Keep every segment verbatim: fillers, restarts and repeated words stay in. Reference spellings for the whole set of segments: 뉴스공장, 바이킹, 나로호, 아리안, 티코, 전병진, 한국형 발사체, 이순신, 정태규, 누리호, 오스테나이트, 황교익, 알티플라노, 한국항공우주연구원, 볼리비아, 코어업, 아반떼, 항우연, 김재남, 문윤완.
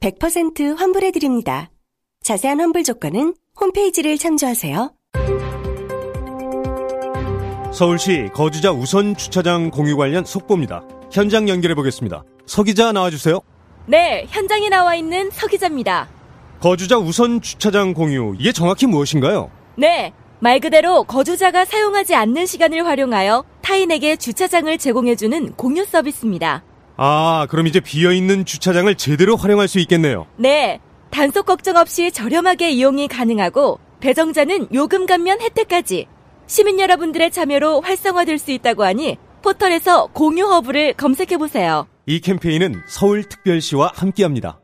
백 퍼센트 환불해드립니다. 자세한 환불 조건은 홈페이지를 참조하세요. 서울시 거주자 우선 주차장 공유 관련 속보입니다. 현장 연결해보겠습니다. 서 기자 나와주세요. 네, 현장에 나와 있는 서 기자입니다. 거주자 우선 주차장 공유, 이게 정확히 무엇인가요? 네, 말 그대로 거주자가 사용하지 않는 시간을 활용하여 타인에게 주차장을 제공해주는 공유 서비스입니다. 아, 그럼 이제 비어있는 주차장을 제대로 활용할 수 있겠네요. 네, 단속 걱정 없이 저렴하게 이용이 가능하고 배정자는 요금 감면 혜택까지 시민 여러분들의 참여로 활성화될 수 있다고 하니 포털에서 공유 허브를 검색해보세요. 이 캠페인은 서울특별시와 함께합니다.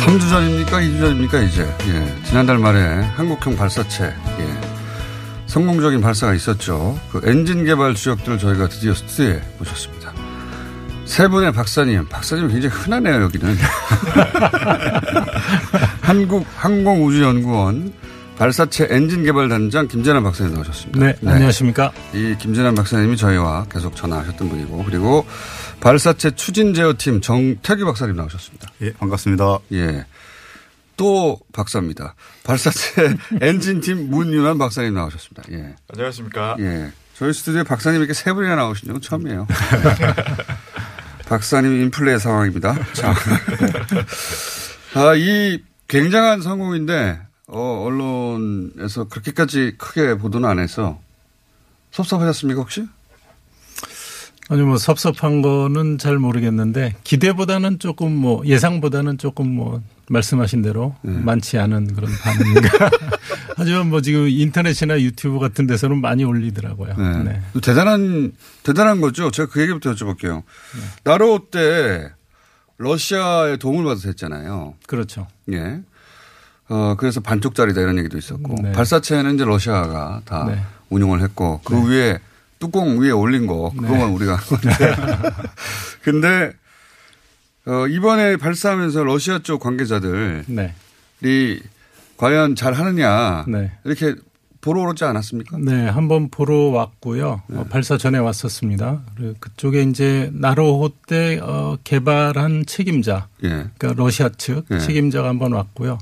삼 주 전입니까? 이 주 전입니까? 이제 예, 지난달 말에 한국형 발사체 예, 성공적인 발사가 있었죠. 그 엔진 개발 주역들을 저희가 드디어 스튜디오에 모셨습니다. 세 분의 박사님. 박사님 굉장히 흔하네요, 여기는. 한국항공우주연구원 발사체 엔진 개발 단장 김재남 박사님 나오셨습니다. 네, 네. 안녕하십니까. 이 김재남 박사님이 저희와 계속 전화하셨던 분이고, 그리고 발사체 추진 제어팀 정태규 박사님 나오셨습니다. 예, 반갑습니다. 예. 또 박사입니다. 발사체 엔진팀 문윤완 박사님 나오셨습니다. 예. 안녕하십니까. 예. 저희 스튜디오에 박사님 이렇게 세 분이나 나오신 건 처음이에요. 박사님 인플레 상황입니다. 자. 아, 이 굉장한 성공인데, 어, 언론에서 그렇게까지 크게 보도는 안 해서 섭섭하셨습니까, 혹시? 아니, 뭐, 섭섭한 거는 잘 모르겠는데, 기대보다는 조금 뭐, 예상보다는 조금 뭐, 말씀하신 대로 네. 많지 않은 그런 반응인가. 하지만 뭐 지금 인터넷이나 유튜브 같은 데서는 많이 올리더라고요. 네. 네. 대단한, 대단한 거죠. 제가 그 얘기부터 여쭤볼게요. 네. 나로호 때 러시아의 도움을 받아서 했잖아요. 그렇죠. 예. 어, 그래서 반쪽짜리다 이런 얘기도 있었고. 네. 발사체는 이제 러시아가 다 네. 운용을 했고, 그 네. 위에 뚜껑 위에 올린 거, 그거만 네. 우리가 한 건데. 근데, 어, 이번에 발사하면서 러시아 쪽 관계자들이 네. 과연 잘 하느냐, 네. 이렇게 보러 오지 않았습니까? 네, 한번 보러 왔고요. 네. 어, 발사 전에 왔었습니다. 그쪽에 이제 나로호 때 어, 개발한 책임자, 예. 그러니까 러시아 측 예. 책임자가 한번 왔고요.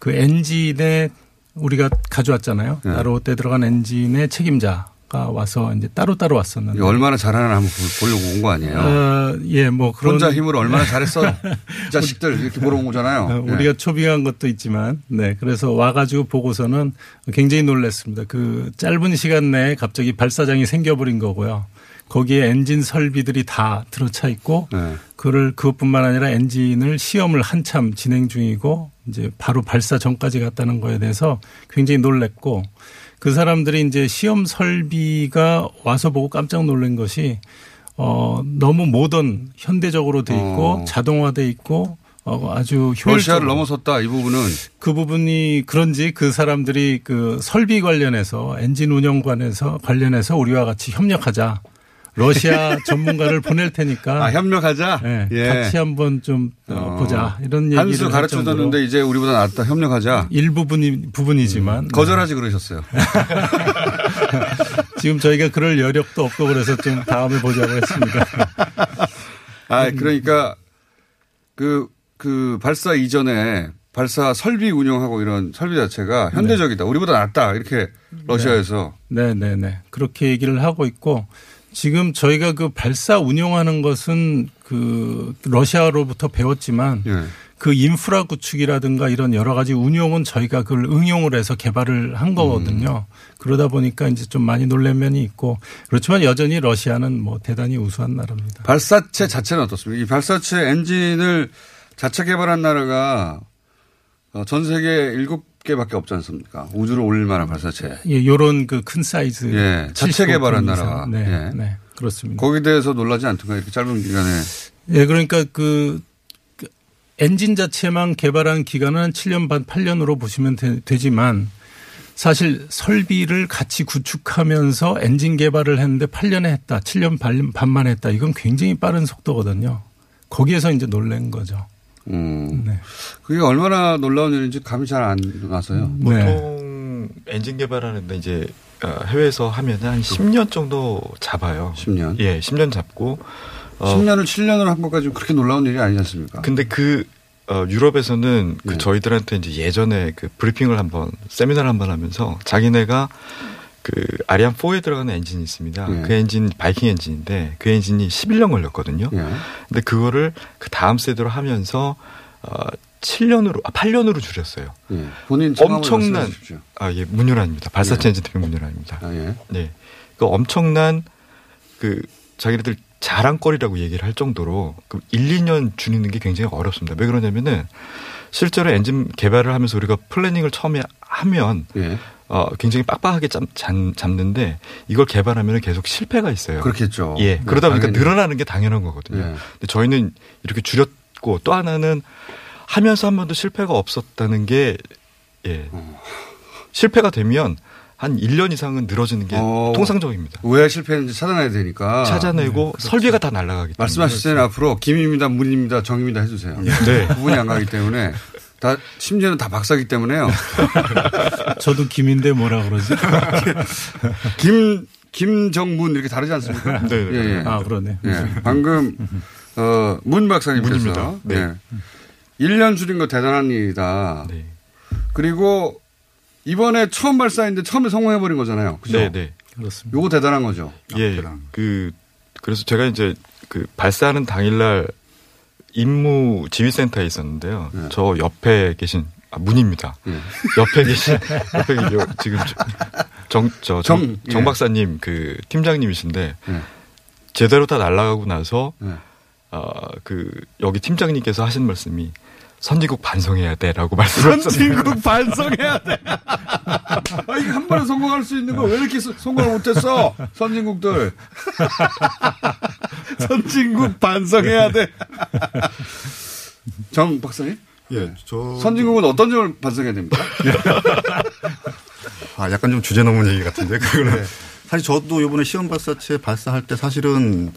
그 엔진에 우리가 가져왔잖아요. 예. 나로호 때 들어간 엔진의 책임자. 와서 이제 따로따로 왔었는데. 얼마나 잘하나 한번 보려고 온 거 아니에요? 어, 예, 뭐 그런. 혼자 힘으로 얼마나 잘했어. 자식들 이렇게 보러 온 거잖아요. 우리가 예. 초빙한 것도 있지만, 네. 그래서 와가지고 보고서는 굉장히 놀랐습니다. 그 짧은 시간 내에 갑자기 발사장이 생겨버린 거고요. 거기에 엔진 설비들이 다 들어차 있고, 네. 그를 그것뿐만 아니라 엔진을 시험을 한참 진행 중이고, 이제 바로 발사 전까지 갔다는 거에 대해서 굉장히 놀랬고, 그 사람들이 이제 시험 설비가 와서 보고 깜짝 놀란 것이 어 너무 모던 현대적으로 돼 있고 어. 자동화돼 있고 어 아주 효율적으로 러시아를 넘어섰다 이 부분은 그 부분이 그런지 그 사람들이 그 설비 관련해서 엔진 운영 관련해서 관련해서 우리와 같이 협력하자. 러시아 전문가를 보낼 테니까. 아, 협력하자? 네, 예. 같이 한번 좀 어, 보자. 이런 얘기를. 한수 가르쳐 줬는데 이제 우리보다 낫다. 협력하자. 일부분이, 부분이지만. 음, 거절하지 네. 그러셨어요. 지금 저희가 그럴 여력도 없고 그래서 좀 다음에 보자고 했습니다. 아, 그러니까 그, 그 발사 이전에 발사 설비 운영하고 이런 설비 자체가 현대적이다. 네. 우리보다 낫다. 이렇게 러시아에서. 네네네. 네, 네, 네. 그렇게 얘기를 하고 있고 지금 저희가 그 발사 운용하는 것은 그 러시아로부터 배웠지만 예. 그 인프라 구축이라든가 이런 여러 가지 운용은 저희가 그걸 응용을 해서 개발을 한 거거든요. 음. 그러다 보니까 이제 좀 많이 놀란 면이 있고 그렇지만 여전히 러시아는 뭐 대단히 우수한 나라입니다. 발사체 자체는 어떻습니까? 이 발사체 엔진을 자체 개발한 나라가 전 세계 일곱 개밖에 없지 않습니까? 우주로 올릴 만한 발사체. 예, 요런 그 큰 사이즈. 예, 자체 개발한 나라가. 네, 예. 네. 그렇습니다. 거기에 대해서 놀라지 않던가 이렇게 짧은 기간에. 예, 그러니까 그 엔진 자체만 개발한 기간은 칠 년 반 팔 년으로 보시면 되, 되지만 사실 설비를 같이 구축하면서 엔진 개발을 했는데 팔 년에 했다. 칠 년 반만 했다. 이건 굉장히 빠른 속도거든요. 거기에서 이제 놀란 거죠. 음. 네. 그게 얼마나 놀라운 일인지 감이 잘 안 나서요. 음, 보통 네. 엔진 개발하는데 이제 해외에서 하면 한 십 년 정도 잡아요. 십 년? 예, 십 년 잡고. 십 년을 어, 칠 년으로 한 것까지 그렇게 놀라운 일이 아니지 않습니까? 근데 그, 어, 유럽에서는 그 네. 저희들한테 이제 예전에 그 브리핑을 한 번, 세미나를 한번 하면서 자기네가 그 아리안 사에 들어가는 엔진이 있습니다. 네. 그 엔진 바이킹 엔진인데 그 엔진이 십일 년 걸렸거든요. 네. 근데 그거를 그 다음 세대로 하면서 어, 칠 년으로, 아, 팔 년으로 줄였어요. 네. 본인 엄청난, 아, 예, 문윤완입니다. 발사체 네. 엔진 대표 문윤완입니다. 아, 예. 네. 그 엄청난 그 자기네들 자랑거리라고 얘기를 할 정도로 일, 이 년 줄이는 게 굉장히 어렵습니다. 왜 그러냐면은 실제로 엔진 개발을 하면서 우리가 플래닝을 처음에 하면 예. 어, 굉장히 빡빡하게 잡, 잡는데 이걸 개발하면 계속 실패가 있어요. 그렇겠죠. 예. 네, 그러다 보니까 당연히. 늘어나는 게 당연한 거거든요. 예. 근데 저희는 이렇게 줄였고 또 하나는 하면서 한 번도 실패가 없었다는 게 예. 어. 실패가 되면 한 일 년 이상은 늘어지는 게 어, 통상적입니다. 왜 실패했는지 찾아내야 되니까. 찾아내고 네, 설비가 다 날아가기 때문에. 말씀하실 때는 앞으로 김입니다, 문입니다, 정입니다 해주세요. 네. 구분이 안 가기 때문에. 다 심지어는 다 박사기 때문에요. 저도 김인데 뭐라 그러지? 김, 김정문 이렇게 다르지 않습니까? 네. 예, 예. 아, 그러네. 예. 방금 어, 문 박사님께서 네. 예. 일 년 줄인 거 대단한 일이다. 네. 그리고 이번에 처음 발사했는데 처음에 성공해버린 거잖아요. 그죠? 네, 네. 그렇습니다. 요거 대단한 거죠. 예. 그, 그래서 제가 이제 그 발사하는 당일날 임무 지휘센터에 있었는데요. 네. 저 옆에 계신, 아, 문입니다. 네. 옆에 계신, 옆에 요, 지금 정, 저, 정, 정, 정 박사님 예. 그 팀장님이신데 네. 제대로 다 날아가고 나서 네. 어, 그 여기 팀장님께서 하신 말씀이 선진국 반성해야 돼라고 말씀하셨어요. 선진국 반성해야 돼. 아, 이거 한 번에 성공할 수 있는 거 왜 이렇게 성공을 못했어? 선진국들. 선진국 반성해야 돼. 정 박사님? 예, 저 선진국은 어떤 점을 반성해야 됩니까? 아, 약간 좀 주제 넘은 얘기 같은데 그거는 네. 사실 저도 이번에 시험 발사체 발사할 때 사실은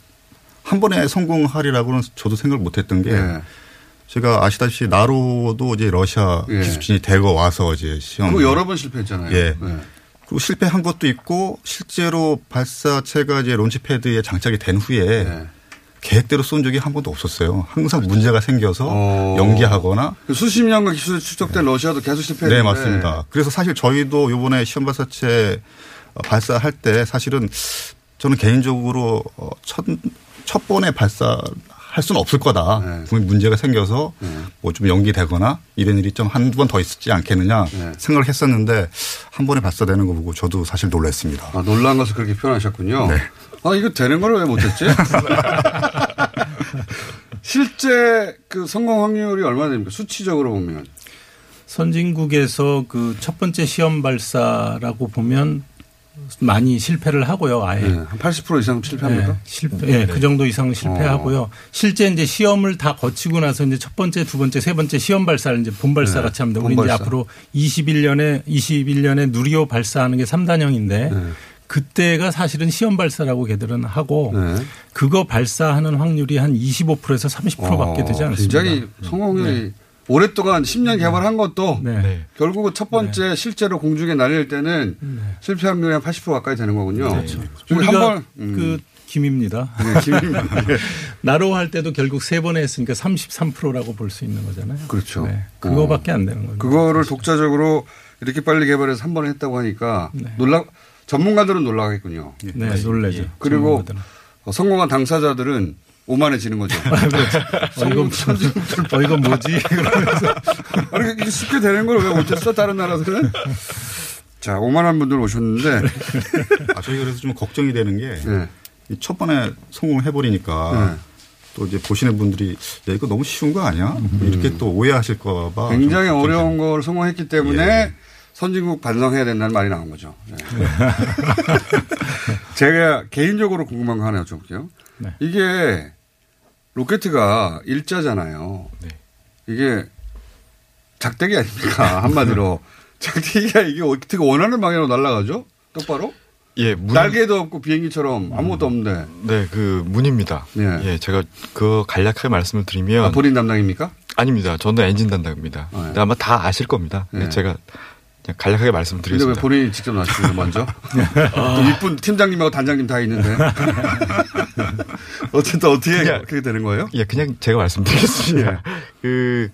한 번에 성공하리라고는 저도 생각을 못했던 게. 네. 제가 아시다시피 나로호도 이제 러시아 예. 기술진이 대거 와서 이제 시험. 그거 여러 번 실패했잖아요. 예. 예. 그리고 실패한 것도 있고 실제로 발사체가 이제 론치패드에 장착이 된 후에 예. 계획대로 쏜 적이 한 번도 없었어요. 항상 그렇죠. 문제가 생겨서 오. 연기하거나. 수십 년간 기술 축적된 예. 러시아도 계속 실패했는데. 네, 맞습니다. 그래서 사실 저희도 이번에 시험 발사체 발사할 때 사실은 저는 개인적으로 첫, 첫 번에 발사 할 수는 없을 거다. 네. 분명히 문제가 생겨서 네. 뭐 좀 연기되거나 이런 일이 좀 한두 번 더 있었지 않겠느냐 네. 생각을 했었는데 한 번에 발사되는 거 보고 저도 사실 놀랐습니다. 아, 놀란 것을 그렇게 표현하셨군요. 네. 아, 이거 되는 걸 왜 못했지? 실제 그 성공 확률이 얼마나 됩니까? 수치적으로 보면. 선진국에서 그 첫 번째 시험 발사라고 보면 많이 실패를 하고요, 아예. 네, 한 팔십 퍼센트 이상 실패합니까? 네, 실패. 네, 그 정도 이상 실패하고요. 어. 실제 이제 시험을 다 거치고 나서 이제 첫 번째, 두 번째, 세 번째 시험 발사를 이제 본발사 네, 같이 합니다. 우리 본발사. 이제 앞으로 이십일 년에, 이십일 년에 누리호 발사하는 게 삼 단형인데 네. 그때가 사실은 시험 발사라고 걔들은 하고 네. 그거 발사하는 확률이 한 이십오 퍼센트에서 삼십 퍼센트 밖에 되지 않습니다. 굉장히 성공률이. 네. 오랫동안 십 년 개발한 것도 네. 결국은 첫 번째 네. 실제로 공중에 날릴 때는 네. 실패 확률이 한 팔십 퍼센트 가까이 되는 거군요. 그렇죠. 우리가 한 번, 그 김입니다. 네, 김입니다. 네. 나로호 할 때도 결국 세 번에 했으니까 삼십삼 퍼센트라고 볼 수 있는 거잖아요. 그렇죠. 네. 그거밖에 어. 안 되는 거죠. 그거를 사실. 독자적으로 이렇게 빨리 개발해서 한 번 했다고 하니까 네. 놀라 전문가들은 놀라겠군요. 네, 네. 놀라죠. 그리고 성공한 당사자들은 오만해지는 거죠. 어, 이건, 어, 이건 뭐지? 그러면서. 아니, 이렇게 쉽게 되는 걸 왜 못했어? 다른 나라들은? 자, 오만한 분들 오셨는데. 아, 저희 그래서 좀 걱정이 되는 게. 네. 첫 번에 성공해버리니까. 네. 또 이제 보시는 분들이, 야, 이거 너무 쉬운 거 아니야? 음. 이렇게 또 오해하실까봐. 굉장히 어려운 걸 성공했기 때문에 예. 선진국 반성해야 된다는 말이 나온 거죠. 네. 제가 개인적으로 궁금한 거 하나 여쭤볼게요. 네. 이게 로켓트가 일자잖아요. 네. 이게 작대기 아닙니까? 한마디로. 작대기가 이게 어떻게 원하는 방향으로 날아가죠? 똑바로? 예, 문... 날개도 없고 비행기처럼 아무것도 없는데. 네, 그 문입니다. 예, 예 제가 그 간략하게 말씀을 드리면. 아, 본인 담당입니까? 아닙니다. 저는 엔진 담당입니다. 아, 예. 근데 아마 다 아실 겁니다. 예. 제가 그냥 간략하게 말씀드리겠습니다. 근데 왜 본인이 직접 나시는 거 먼저? 이쁜 팀장님하고 단장님 다 있는데. 어쨌든 어떻게 그냥, 그렇게 되는 거예요? 예, 그냥 제가 말씀드리겠습니다. 예. 그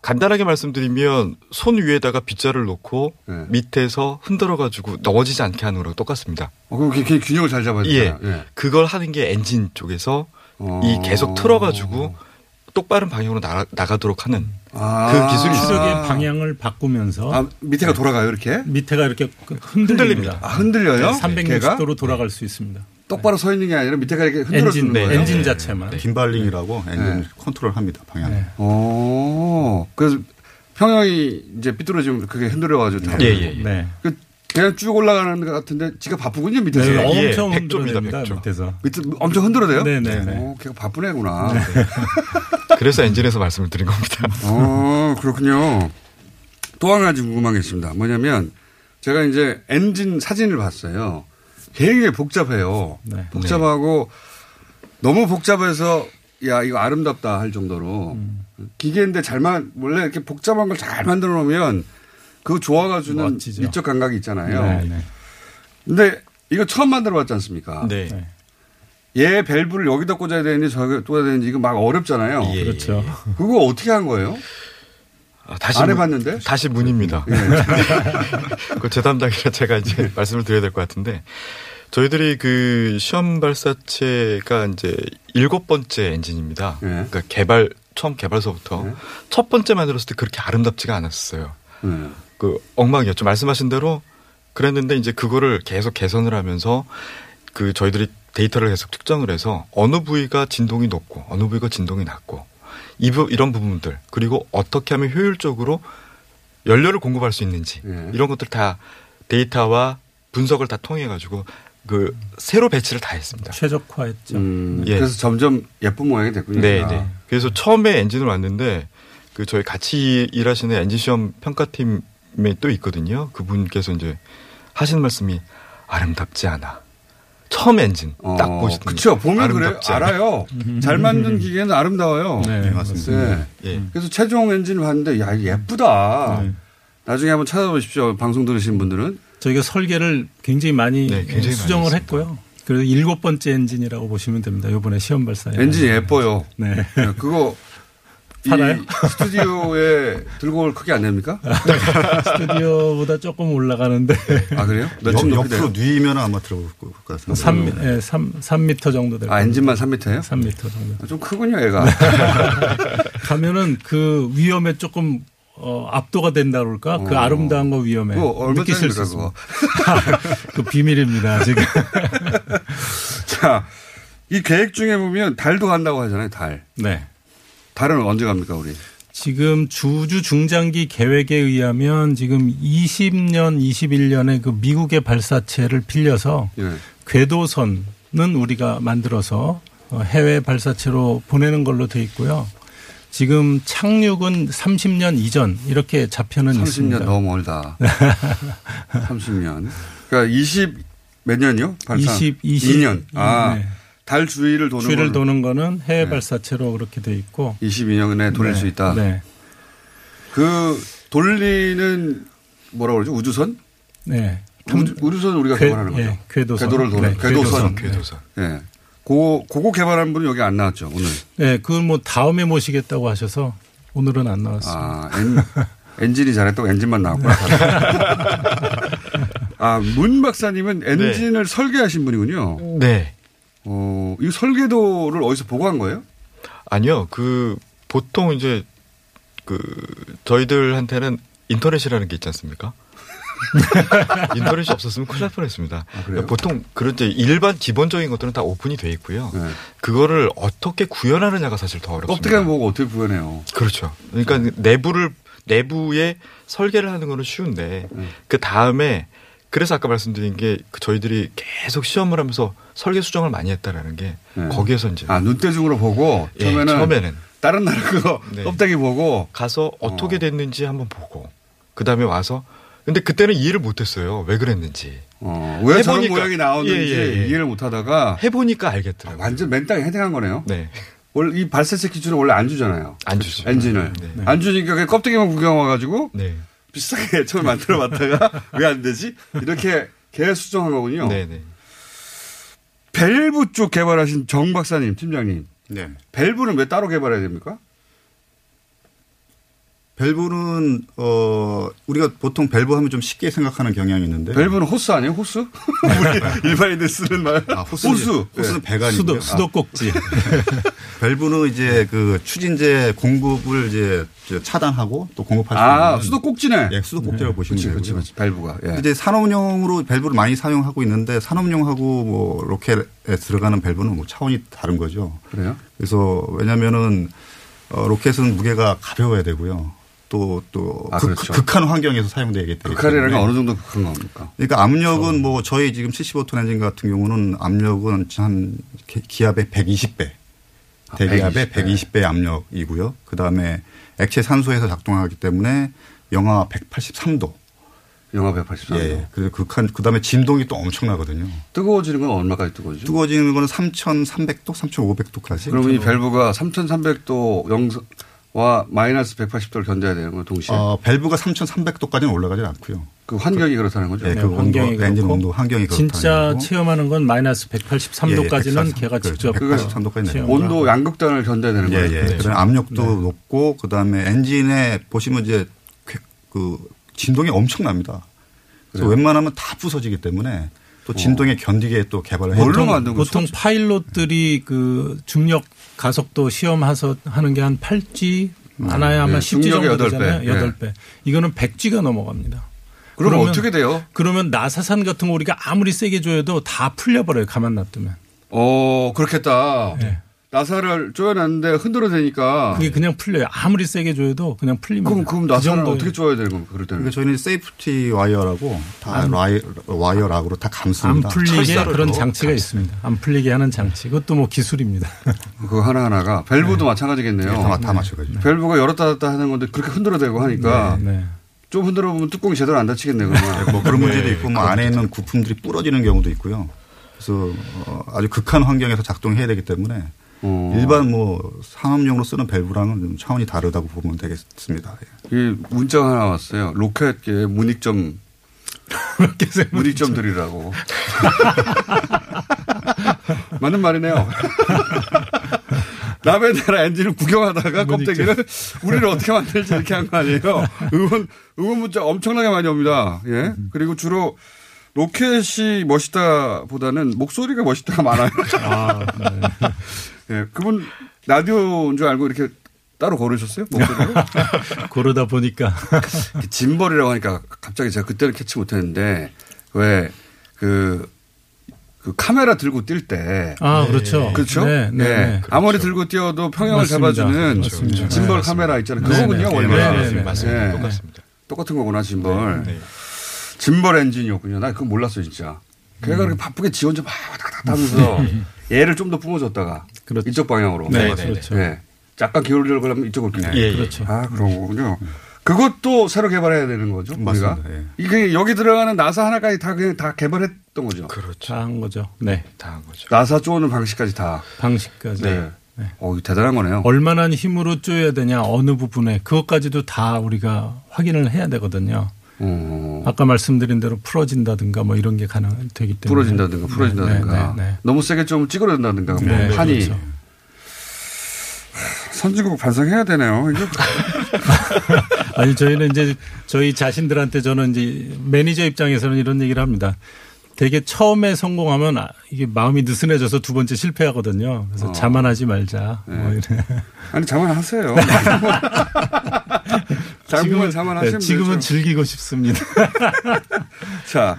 간단하게 말씀드리면 손 위에다가 빗자루를 놓고 예. 밑에서 흔들어가지고 넘어지지 않게 하는 거랑 똑같습니다. 어, 그럼 그 균형을 잘 잡아야 돼요. 예. 예. 그걸 하는 게 엔진 쪽에서 어. 이 계속 틀어가지고 똑바른 방향으로 나가, 나가도록 하는 아. 그 기술이 있어요. 아. 방향을 바꾸면서. 아, 밑에가 네. 돌아가요, 이렇게? 밑에가 이렇게 흔들립니다. 아, 흔들려요? 네, 삼백육십 도로 돌아갈 수 있습니다. 똑바로 네. 서 있는 게 아니라 밑에가 이렇게 흔들어지는 거예요. 엔진 자체만. 네. 긴발링이라고 네. 엔진을 네. 컨트롤합니다 방향. 네. 오, 그래서 평형이 이제 삐뚤어지면 그게 흔들려가지고. 네. 예, 예. 네. 그 그냥 쭉 올라가는 것 같은데 지가 바쁘군요 밑에서. 네. 네. 엄청 예. 흔들어됩니다 백 조. 밑에서. 밑에 엄청 흔들어대요? 네네. 네. 오, 걔가 바쁘네구나. 네. 그래서 엔진에서 말씀을 드린 겁니다. 어, 그렇군요. 또 한 가지 궁금한 게 있습니다. 뭐냐면 제가 이제 엔진 사진을 봤어요. 되게 복잡해요. 네. 복잡하고 네. 너무 복잡해서 야 이거 아름답다 할 정도로 음. 기계인데 잘만 원래 이렇게 복잡한 걸 잘 만들어 놓으면 그거 좋아가지는 멋지죠. 미적 감각이 있잖아요. 네, 네. 근데 이거 처음 만들어 봤지 않습니까? 네. 얘 밸브를 여기다 꽂아야 되는지 저기다 꽂아야 되는지 이거 막 어렵잖아요. 예. 그렇죠. 그거 어떻게 한 거예요? 다시 안 해봤는데? 문, 다시 문입니다. 네. 그 제 담당이라 제가 이제 말씀을 드려야 될 것 같은데 저희들이 그 시험 발사체가 이제 일곱 번째 엔진입니다. 네. 그러니까 개발 처음 개발서부터 네. 첫 번째 만들었을 때 그렇게 아름답지가 않았어요. 네. 그 엉망이었죠. 말씀하신 대로 그랬는데 이제 그거를 계속 개선을 하면서 그 저희들이 데이터를 계속 측정을 해서 어느 부위가 진동이 높고 어느 부위가 진동이 낮고. 이런 부분들 그리고 어떻게 하면 효율적으로 연료를 공급할 수 있는지 예. 이런 것들 다 데이터와 분석을 다 통해 가지고 그 새로 배치를 다 했습니다. 최적화했죠. 음, 예. 그래서 점점 예쁜 모양이 됐군요. 네, 네. 그래서 처음에 엔진을 왔는데 그 저희 같이 일하시는 엔진 시험 평가팀에 또 있거든요. 그분께서 이제 하시는 말씀이 아름답지 않아. 처음 엔진 딱 어, 보시는. 그렇죠. 보면 그래요. 알아요. 잘 만든 기계는 아름다워요. 네, 네 맞습니다. 네. 네. 그래서 최종 엔진을 봤는데 야 예쁘다. 네. 나중에 한번 찾아보십시오. 방송 들으신 분들은. 저희가 설계를 굉장히 많이 네, 굉장히 수정을 많이 했고요. 그래서 일곱 번째 엔진이라고 보시면 됩니다. 이번에 시험 발사에. 엔진 예뻐요. 네. 네. 그거. 팔아요? 스튜디오에 들고 올 크게 안 됩니까? 스튜디오보다 조금 올라가는데. 아, 그래요? 옆, 옆으로 누이면 아마 들어올 것 같습니다. 삼, 예, 삼 미터 정도 될 아, 엔진만 삼 미터예요? 삼 미터 정도. 아, 좀 크군요, 얘가. 가면은 그 위험에 조금 어, 압도가 된다 그럴까? 어. 그 아름다운 거 위험에. 그거 느끼실 수 있어요. 그 비밀입니다, 지금. 자, 이 계획 중에 보면 달도 간다고 하잖아요, 달. 네. 달은 언제 갑니까 우리? 지금 주주 중장기 계획에 의하면 지금 이십 년, 이십일 년에 그 미국의 발사체를 빌려서 예. 궤도선은 우리가 만들어서 해외 발사체로 보내는 걸로 돼 있고요. 지금 착륙은 삼십 년 이전 이렇게 잡혀는 삼십 년 있습니다. 삼십 년 너무 멀다. 삼십 년. 그러니까 이십 몇 년이요? 발사. 이십, 이십 이 년. 아. 네. 달 주위를 도는, 주위를 도는 거는 해외 네. 발사체로 그렇게 돼 있고. 이십이 년에 돌릴 네. 수 있다. 네. 그 돌리는 뭐라고 그러죠? 우주선? 네. 우주, 우주선 우리가 괴, 개발하는 거죠. 네. 궤도선. 궤도를 도는. 네. 궤도선. 궤도선. 예. 네. 네. 그거, 그거 개발하는 분은 여기 안 나왔죠 오늘. 네. 그건 뭐 다음에 모시겠다고 하셔서 오늘은 안 나왔습니다. 아, 엔, 엔진이 잘했다고 엔진만 나왔구나. 아, 문 박사님은 엔진을 네. 설계하신 분이군요. 네. 어, 이 설계도를 어디서 보고 한 거예요? 아니요. 그, 보통 이제, 그, 저희들한테는 인터넷이라는 게 있지 않습니까? 인터넷이 없었으면 큰일 날 뻔 했습니다. 아, 그러니까 보통, 그런 이제 일반 기본적인 것들은 다 오픈이 돼 있고요. 네. 그거를 어떻게 구현하느냐가 사실 더 어렵습니다. 어떻게 보고 어떻게 구현해요? 그렇죠. 그러니까 내부를, 내부의 설계를 하는 건 쉬운데, 네. 그 다음에 그래서 아까 말씀드린 게 저희들이 계속 시험을 하면서 설계 수정을 많이 했다라는 게 네. 거기에서 이제 아 눈대중으로 보고 처음에는, 네, 처음에는. 다른 나라 그거 네. 껍데기 보고 가서 어떻게 됐는지 어. 한번 보고 그다음에 와서 근데 그때는 이해를 못했어요. 왜 그랬는지. 어, 왜 해보니까, 저런 모양이 나오는지 예, 예, 예. 이해를 못하다가 해보니까 알겠더라고요. 아, 완전 맨땅에 해당한 거네요. 네. 원래 이 발사체 기준을 원래 안 주잖아요. 안 주죠. 엔진을. 네. 안 주니까 그냥 껍데기만 구경 와가지고 네. 비슷하게 처음 만들어봤다가 왜 안 되지? 이렇게 개 수정한 거군요. 네네. 밸브 쪽 개발하신 정 박사님, 팀장님. 네. 밸브는 왜 따로 개발해야 됩니까? 밸브는 어 우리가 보통 밸브 하면 좀 쉽게 생각하는 경향이 있는데 밸브는 호스 아니에요? 호스? 우리 일반인들 쓰는 말. 아, 호스. 호스. 호스는 배가 아니에요. 수도 수도꼭지. 아. 밸브는 이제 그 추진제 공급을 이제 차단하고 또 공급할 수 있는. 아, 수도꼭지네. 예, 수도꼭지라고 네. 보시면 돼요. 그렇죠. 그렇죠. 밸브가. 예. 이제 산업용으로 밸브를 많이 사용하고 있는데 산업용하고 뭐 로켓에 들어가는 밸브는 뭐 차원이 다른 거죠. 그래요? 그래서 왜냐면은 어, 로켓은 무게가 가벼워야 되고요. 또, 또, 아, 극, 그렇죠. 극한 환경에서 사용되기 때문에. 극한이라는 건 어느 정도 극한 겁니까? 그러니까 압력은 어. 뭐 저희 지금 칠십오 톤 엔진 같은 경우는 압력은 한 기압의 백이십 배. 아, 대기압의 백이십 배. 백이십 배 압력이고요. 그 다음에 액체 산소에서 작동하기 때문에 영하 백팔십삼 도. 영하 백팔십삼 도. 예. 그래서 극한, 그 다음에 진동이 또 엄청나거든요. 뜨거워지는 건 얼마까지 뜨거워지죠? 뜨거워지는 건 삼천삼백 도, 삼천오백 도까지. 그러면 이 밸브가 삼천삼백 도 영상, 와 마이너스 백팔십 도를 견뎌야 되는 건 동시에. 어, 밸브가 삼천삼백 도까지는 올라가지 않고요. 그 환경이 그렇다는 거죠. 네, 그 환경이 온도, 엔진 온도 환경이 그렇다는 거죠. 진짜 거. 체험하는 건 마이너스 백팔십삼 도까지는 예, 걔가 직접 백팔십삼 도까지는 온도 양극단을 견뎌야 되는 거예요. 예, 예. 그다음에 압력도 네. 높고 그다음에 엔진에 보시면 이제 그 진동이 엄청납니다. 그래서 그래요? 웬만하면 다 부서지기 때문에. 또 진동에 어. 견디게 또 개발을 해요. 보통, 보통 파일럿들이 그 중력 가속도 시험해서 하는 게 한 팔 지 많아야 음. 아마 네. 십 지 정도 되잖아요. 여덟 배. 네. 이거는 백 지가 넘어갑니다. 그럼 그러면 어떻게 돼요? 그러면 나사산 같은 거 우리가 아무리 세게 조여도 다 풀려버려요. 가만 놔두면. 어, 그렇겠다. 네. 나사를 조여놨는데 흔들어대니까. 그게 그냥 풀려요. 아무리 세게 조여도 그냥 풀립니다. 그럼, 그럼 나사를 그 어떻게 조여야 되는 겁니까? 그러니까 저희는 세이프티 와이어라고 다 와이, 와이어락으로 다 감습니다. 안 풀리게 그런 장치가 감습니다. 있습니다. 안 풀리게 하는 장치. 그것도 뭐 기술입니다. 그거 하나하나가. 밸브도 네. 마찬가지겠네요. 네, 다, 다 마찬가지죠. 네. 밸브가 열었다 닫았다 하는 건데 그렇게 흔들어대고 하니까. 네. 네. 좀 흔들어보면 뚜껑이 제대로 안 닫히겠네요. 네, 뭐 그런 문제도 있고 네. 뭐 안에 있는 부품들이 부러지는 경우도 있고요. 그래서 아주 극한 환경에서 작동해야 되기 때문에. 어. 일반 뭐 산업용으로 쓰는 밸브랑은 좀 차원이 다르다고 보면 되겠습니다. 예. 이 문자 하나 왔어요. 로켓계 문익점 문익점 드리라고. 맞는 말이네요. 남의 나라 엔진을 구경하다가 껍데기를 우리를 어떻게 만들지 이렇게 한 거 아니에요. 의원 의원 문자 엄청나게 많이 옵니다. 예. 그리고 주로 로켓이 멋있다보다는 목소리가 멋있다가 많아요. 아, 네. 예, 그분 라디오인 줄 알고 이렇게 따로 고르셨어요? 고르다 보니까. 짐벌이라고 하니까 갑자기 제가 그때는 캐치 못했는데 왜 그 그 카메라 들고 뛸 때. 아, 네. 그렇죠. 그렇죠? 네, 네, 네. 네. 아무리 들고 뛰어도 평형을 맞습니다. 잡아주는 맞습니다. 짐벌 네, 카메라 있잖아요. 네, 그거군요. 네, 원래. 네, 네, 맞습니다. 네. 똑같습니다. 똑같은 거구나 짐벌. 네, 네. 짐벌 엔진이었군요. 나 그거 몰랐어 진짜. 걔가 그렇게 바쁘게 지 혼자 막 왔다 하면서 얘를 좀 더 뿜어줬다가 그렇죠. 이쪽 방향으로. 네, 네, 그렇죠. 네. 약간 기울이려고 하면 이쪽으로 끼네. 예, 그렇죠. 아, 그런 거군요. 그것도 새로 개발해야 되는 거죠. 맞습니다. 우리가. 예. 이게 여기 들어가는 나사 하나까지 다 그냥 다 개발했던 거죠. 그렇죠. 다 한 거죠. 네, 다 한 거죠. 나사 쪼는 방식까지 다. 방식까지. 네. 네. 어, 대단한 거네요. 얼마나 힘으로 쪼여야 되냐, 어느 부분에 그것까지도 다 우리가 확인을 해야 되거든요. 음. 아까 말씀드린 대로 풀어진다든가 뭐 이런 게 가능되기 때문에. 풀어진다든가 풀어진다든가. 네, 네, 네. 너무 세게 좀 찌그러진다든가. 뭐 네, 판이. 그렇죠. 선진국 반성해야 되네요. 아니 저희는 이제 저희 자신들한테 저는 이제 매니저 입장에서는 이런 얘기를 합니다. 되게 처음에 성공하면 이게 마음이 느슨해져서 두 번째 실패하거든요. 그래서 어. 자만하지 말자. 네. 뭐 이래. 아니 자만하세요. 지금은 자만하시면 네, 지금은 되죠. 즐기고 싶습니다. 자,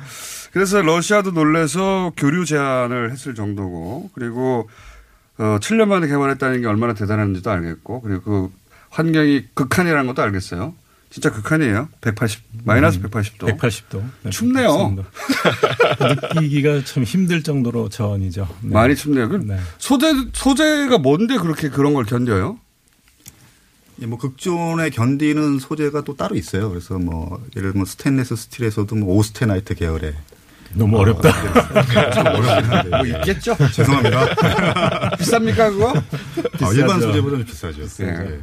그래서 러시아도 놀라서 교류 제안을 했을 정도고, 그리고 어, 칠 년 만에 개발했다는 게 얼마나 대단한지도 알겠고, 그리고 그 환경이 극한이라는 것도 알겠어요. 진짜 극한이에요. 백팔십 마이너스 음, 백팔십 도. 백팔십 도. 네, 춥네요. 느끼기가 참 힘들 정도로 저온이죠. 네. 많이 춥네요. 네. 소재 소재가 뭔데 그렇게 그런 걸 견뎌요? 예, 뭐 극존에 견디는 소재가 또 따로 있어요. 그래서 뭐 예를 들면 스테인리스 스틸에서도 뭐 오스테나이트 계열의 너무 어, 어렵다. 좀 어렵긴 한데. 뭐 있겠죠? 죄송합니다. 비쌉니까 그거? 아, 일반 소재보다 좀 비싸죠. 네. 네.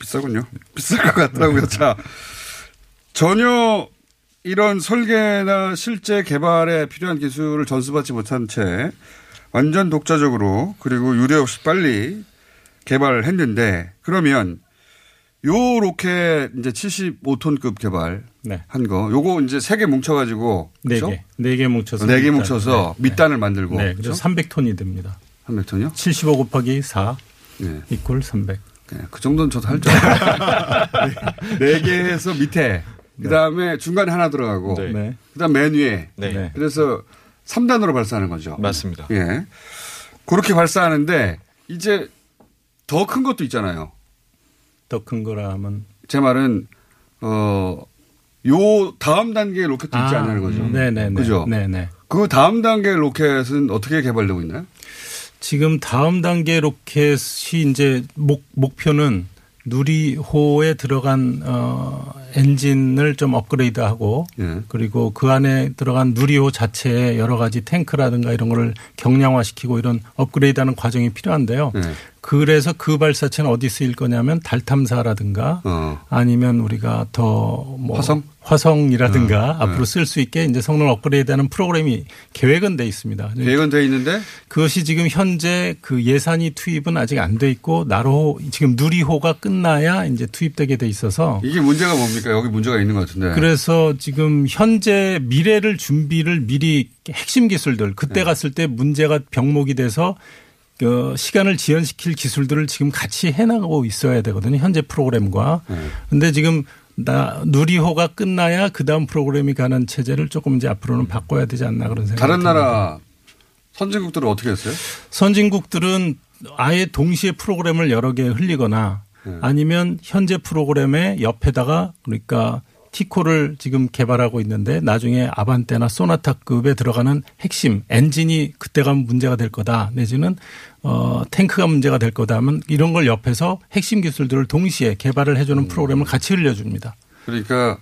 비싸군요. 비쌀 것 같더라고요. 자, 전혀 이런 설계나 실제 개발에 필요한 기술을 전수받지 못한 채 완전 독자적으로 그리고 유례 없이 빨리 개발을 했는데 그러면 요 로켓 이제 칠십오 톤급 개발한 네. 거 요거 이제 세 개 뭉쳐가지고 그렇죠? 네 개. 네 개 뭉쳐서 네 개 뭉쳐서 네. 밑단을 네. 만들고 네. 그렇죠? 삼백 톤이 됩니다. 삼백 톤이요? 칠십오 곱하기 사 네. 이퀄 삼백. 네, 그 정도는 저도 할 줄 알아요. 네 개 해서 밑에, 그 다음에 네. 중간에 하나 들어가고, 네. 그 다음 맨 위에. 네. 그래서 삼 단으로 발사하는 거죠. 맞습니다. 예. 그렇게 발사하는데, 이제 더 큰 것도 있잖아요. 더 큰 거라 하면. 제 말은, 어, 요 다음 단계의 로켓도 아, 있지 않냐는 거죠. 네네네. 그죠? 네네. 그 다음 단계의 로켓은 어떻게 개발되고 있나요? 지금 다음 단계 로켓이 이제 목, 목표는 누리호에 들어간 어, 엔진을 좀 업그레이드하고 예. 그리고 그 안에 들어간 누리호 자체의 여러 가지 탱크라든가 이런 거를 경량화시키고 이런 업그레이드하는 과정이 필요한데요. 예. 그래서 그 발사체는 어디 쓰일 거냐면 달 탐사라든가 어. 아니면 우리가 더 뭐 화성? 화성이라든가 네. 앞으로 쓸 수 있게 이제 성능 업그레이드하는 프로그램이 계획은 돼 있습니다. 계획은 돼 있는데 그것이 지금 현재 그 예산이 투입은 아직 안 돼 있고 나로호 지금 누리호가 끝나야 이제 투입되게 돼 있어서 이게 문제가 뭡니까? 여기 문제가 있는 것 같은데. 그래서 지금 현재 미래를 준비를 미리 핵심 기술들 그때 네. 갔을 때 문제가 병목이 돼서 그 시간을 지연시킬 기술들을 지금 같이 해나가고 있어야 되거든요. 현재 프로그램과. 그런데 네. 지금 나 누리호가 끝나야 그다음 프로그램이 가는 체제를 조금 이제 앞으로는 바꿔야 되지 않나 그런 생각이 다른 듭니다. 나라 선진국들은 어떻게 했어요? 선진국들은 아예 동시에 프로그램을 여러 개 흘리거나 네. 아니면 현재 프로그램의 옆에다가 그러니까 티코를 지금 개발하고 있는데 나중에 아반떼나 소나타급에 들어가는 핵심 엔진이 그때가 문제가 될 거다 내지는 어, 탱크가 문제가 될 거다 하면 이런 걸 옆에서 핵심 기술들을 동시에 개발을 해 주는 프로그램을 같이 흘려줍니다. 그러니까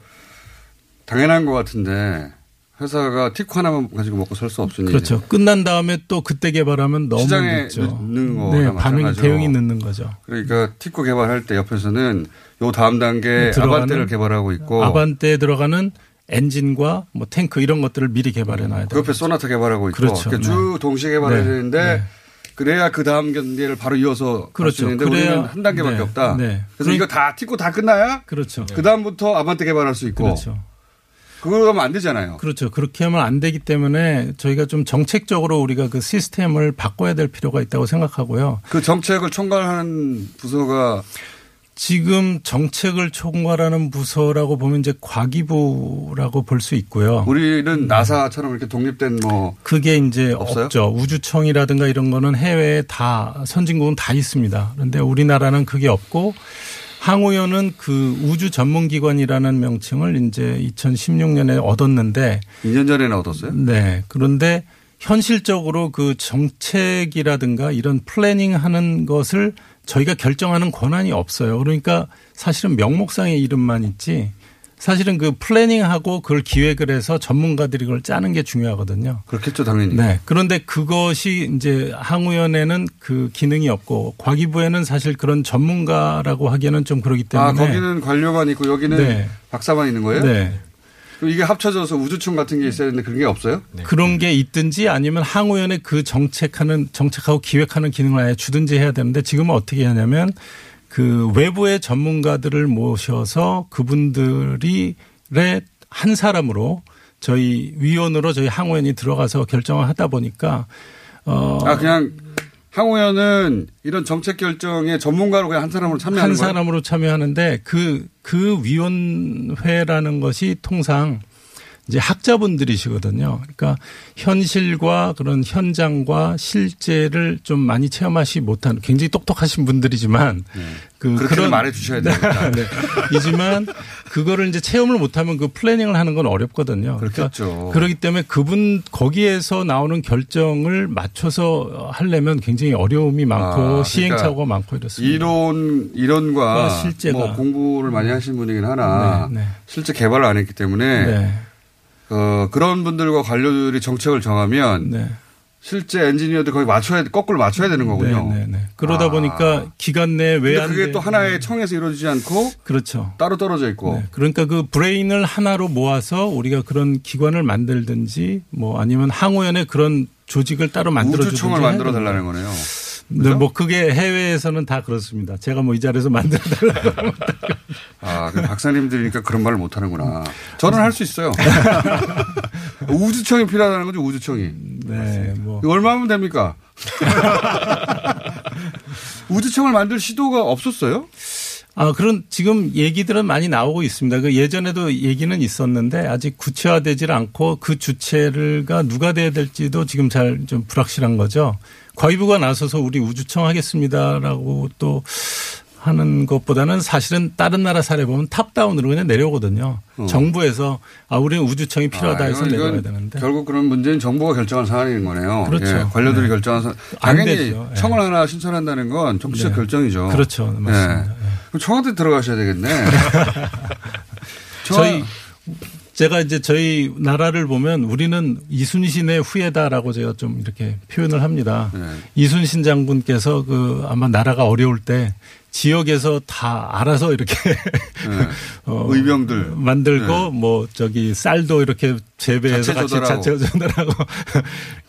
당연한 것 같은데 회사가 티코 하나만 가지고 먹고 살 수 없으니. 그렇죠. 끝난 다음에 또 그때 개발하면 너무 시장에 늦죠. 늦는 거. 네. 반응, 대응이 늦는 거죠. 그러니까 티코 개발할 때 옆에서는 요 다음 단계 아반떼를 개발하고 있고. 아반떼에 들어가는 엔진과 뭐 탱크 이런 것들을 미리 개발해놔야 돼요. 그 옆에 소나타 개발하고 있고. 그렇죠. 그러니까 네. 쭉 동시에 개발해야 네. 되는데 네. 그래야 그 다음 단계를 바로 이어서 그렇죠. 할 수 있는데 우리는 한 단계밖에 네. 없다. 네. 그래서 네. 이거 다 티코 다 끝나야 그렇죠. 그 다음부터 아반떼 개발할 수 있고. 그렇죠. 그거 하면 안 되잖아요. 그렇죠. 그렇게 하면 안 되기 때문에 저희가 좀 정책적으로 우리가 그 시스템을 바꿔야 될 필요가 있다고 생각하고요. 그 정책을 총괄하는 부서가 지금 정책을 총괄하는 부서라고 보면 이제 과기부라고 볼 수 있고요. 우리는 나사처럼 이렇게 독립된 뭐 그게 이제 없어요? 없죠. 우주청이라든가 이런 거는 해외에 다 선진국은 다 있습니다. 그런데 우리나라는 그게 없고 항우연은 그 우주 전문기관이라는 명칭을 이제 이천십육 년에 얻었는데 이 년 전에는 얻었어요? 네. 그런데 현실적으로 그 정책이라든가 이런 플래닝하는 것을 저희가 결정하는 권한이 없어요. 그러니까 사실은 명목상의 이름만 있지 사실은 그 플래닝하고 그걸 기획을 해서 전문가들이 그걸 짜는 게 중요하거든요. 그렇겠죠, 당연히. 네. 그런데 그것이 이제 항우연에는 그 기능이 없고 과기부에는 사실 그런 전문가라고 하기에는 좀 그러기 때문에. 아, 거기는 관료만 있고 여기는 네. 박사만 있는 거예요? 네. 이게 합쳐져서 우주청 같은 게 있어야 되는데 그런 게 없어요? 네. 그런 게 있든지 아니면 항우연에 그 정책하는, 정책하고 기획하는 기능을 아예 주든지 해야 되는데 지금은 어떻게 하냐면 그 외부의 전문가들을 모셔서 그분들이 한 사람으로 저희 위원으로 저희 항우연이 들어가서 결정을 하다 보니까 어 아 그냥 항우연은 이런 정책 결정에 전문가로 그냥 한 사람으로 참여하는 거예요? 한 사람으로 참여하는데 그 그 위원회라는 것이 통상 이제 학자분들이시거든요. 그러니까 현실과 그런 현장과 실제를 좀 많이 체험하시 못한 굉장히 똑똑하신 분들이지만 네. 그 그렇게 말해 주셔야 됩니다. 네. 이지만 그거를 이제 체험을 못하면 그 플래닝을 하는 건 어렵거든요. 그렇겠죠. 그러니까 그렇기 때문에 그분 거기에서 나오는 결정을 맞춰서 하려면 굉장히 어려움이 많고 아, 그러니까 시행착오가 많고 이렇습니다. 이론 이론과 실제가 뭐 공부를 많이 하신 분이긴 하나 네, 네. 실제 개발을 안 했기 때문에. 네. 어, 그런 분들과 관료들이 정책을 정하면 네. 실제 엔지니어들 거기 맞춰야, 거꾸로 맞춰야 되는 거군요. 네, 네, 네. 그러다 아. 보니까 기간 내에 왜 안 돼. 그게 또 하나의 네. 청에서 이루어지지 않고 그렇죠. 따로 떨어져 있고. 네. 그러니까 그 브레인을 하나로 모아서 우리가 그런 기관을 만들든지 뭐 아니면 항우연의 그런 조직을 따로 만들어주든지. 우주청을 만들어 달라는 거네요. 그렇죠? 네, 뭐 그게 해외에서는 다 그렇습니다. 제가 뭐 이 자리에서 만들어 달라고. 아, 박사님들이니까 그런 말을 못 하는구나. 저는 할 수 있어요. 우주청이 필요하다는 거죠, 우주청이. 네, 뭐. 이거 얼마 하면 됩니까? 우주청을 만들 시도가 없었어요? 아, 그런 지금 얘기들은 많이 나오고 있습니다. 그 예전에도 얘기는 있었는데 아직 구체화되질 않고 그 주체가 누가 돼야 될지도 지금 잘 좀 불확실한 거죠. 과위부가 나서서 우리 우주청 하겠습니다라고 또 하는 것보다는 사실은 다른 나라 사례 보면 탑다운으로 그냥 내려오거든요. 어. 정부에서 아 우리는 우주청이 필요하다 해서 아, 내려와야 되는데. 결국 그런 문제는 정부가 결정한 사안인 거네요. 그렇죠. 예, 관료들이 네. 결정한 사안. 당연히 예. 청을 하나 신설한다는 건 정치적 네. 결정이죠. 그렇죠. 맞습니다. 예. 그럼 청와대 들어가셔야 되겠네. 저희. 제가 이제 저희 나라를 보면 우리는 이순신의 후예다라고 제가 좀 이렇게 표현을 합니다. 네. 이순신 장군께서 그 아마 나라가 어려울 때 지역에서 다 알아서 이렇게 네. 어 의병들 만들고 네. 뭐 저기 쌀도 이렇게 재배해서 자체 같이 자체 조달하고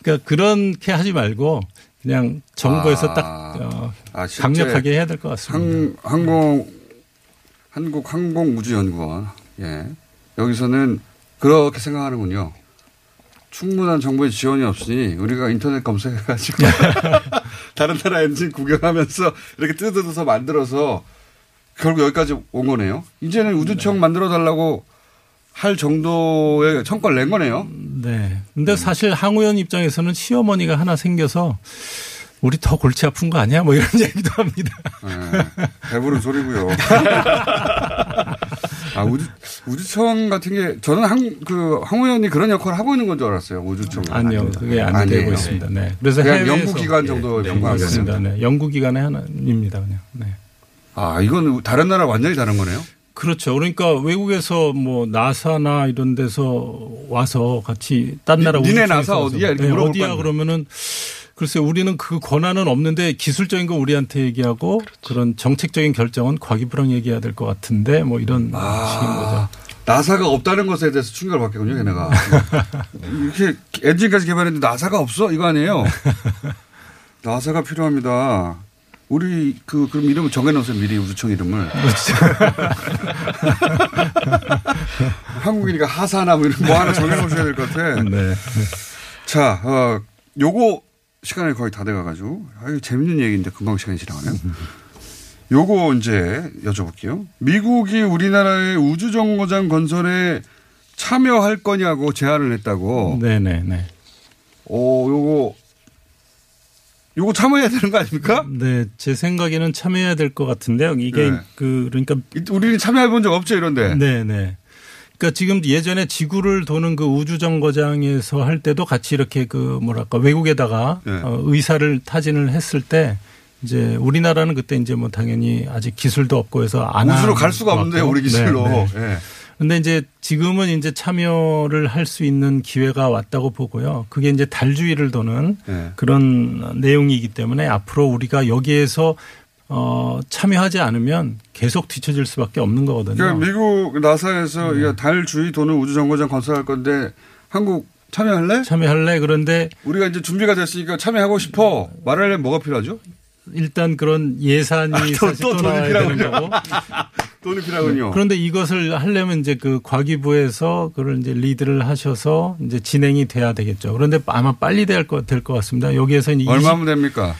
그러니까 그렇게 하지 말고 그냥 정부에서 아. 딱 어 아, 강력하게 해야 될 것 같습니다. 항, 항공 한국항공우주연구원 예. 여기서는 그렇게 생각하는군요. 충분한 정부의 지원이 없으니 우리가 인터넷 검색해가지고 다른 나라 엔진 구경하면서 이렇게 뜯어서 만들어서 결국 여기까지 온 거네요. 이제는 우주청 네. 만들어달라고 할 정도의 청과를 낸 거네요. 네. 근데 사실 항우연 입장에서는 시어머니가 하나 생겨서 우리 더 골치 아픈 거 아니야? 뭐 이런 얘기도 합니다. 네. 배부른 소리고요. 아, 우주, 우주청 같은 게 저는 항, 그, 항우연이 그런 역할을 하고 있는 건 줄 알았어요. 우주청. 아니요. 아닙니다. 그게 안 아니에요. 되고 있습니다. 네. 그래서 해외에서. 연구기관 정도 연구하겠습니다. 네. 네. 네. 연구기관의 하나입니다. 그냥. 네. 아, 이건 다른 나라 완전히 다른 거네요? 그렇죠. 그러니까 외국에서 뭐 나사나 이런 데서 와서 같이 딴 나라 우주청. 니네 나사 어디야? 이렇게 네, 물어볼 어디야? 그러면은 글쎄 우리는 그 권한은 없는데 기술적인 거 우리한테 얘기하고 그렇죠. 그런 정책적인 결정은 과기부랑 얘기해야 될 것 같은데 뭐 이런 아, 식인 거죠. 나사가 없다는 것에 대해서 충격을 받겠군요. 걔네가. 이렇게 엔진까지 개발했는데 나사가 없어? 이거 아니에요. 나사가 필요합니다. 우리 그 그럼 이름을 정해놓으세요. 미리 우주청 이름을. 한국이니까 하사나 뭐 이런 거 하나 정해놓으셔야 될 것 같아. 네. 자, 어, 요거. 시간이 거의 다 돼가가지고 아유 재밌는 얘기인데 금방 시간이 지나가네요. 요거 이제 여쭤볼게요. 미국이 우리나라의 우주정거장 건설에 참여할 거냐고 제안을 했다고. 네네네. 오, 요거 요거 참여해야 되는 거 아닙니까? 네, 제 생각에는 참여해야 될 것 같은데요. 이게 네. 그 그러니까 우리는 참여해 본 적 없죠 이런데. 네네. 그러니까 지금 예전에 지구를 도는 그 우주정거장에서 할 때도 같이 이렇게 그 뭐랄까 외국에다가 네. 의사를 타진을 했을 때 이제 우리나라는 그때 이제 뭐 당연히 아직 기술도 없고 해서 안 우주로 갈 수가 없는데 우리 기술로. 네, 네. 네. 근데 이제 지금은 이제 참여를 할 수 있는 기회가 왔다고 보고요. 그게 이제 달 주위를 도는 네. 그런 내용이기 때문에 앞으로 우리가 여기에서 어, 참여하지 않으면 계속 뒤처질 수밖에 없는 거거든요. 그러니까 미국 나사에서 네. 달 주위 도는 우주정거장 건설할 건데 한국 참여할래? 참여할래. 그런데 우리가 이제 준비가 됐으니까 참여하고 싶어. 말하려면 뭐가 필요하죠? 일단 그런 예산이 아, 또, 사실 또 돈이 필요한 거고. 돈이 필요하군요. 그런데 이것을 하려면 이제 그 과기부에서 그걸 이제 리드를 하셔서 이제 진행이 돼야 되겠죠. 그런데 아마 빨리 될 것 될 것 같습니다. 여기에서 이제 얼마면 됩니까?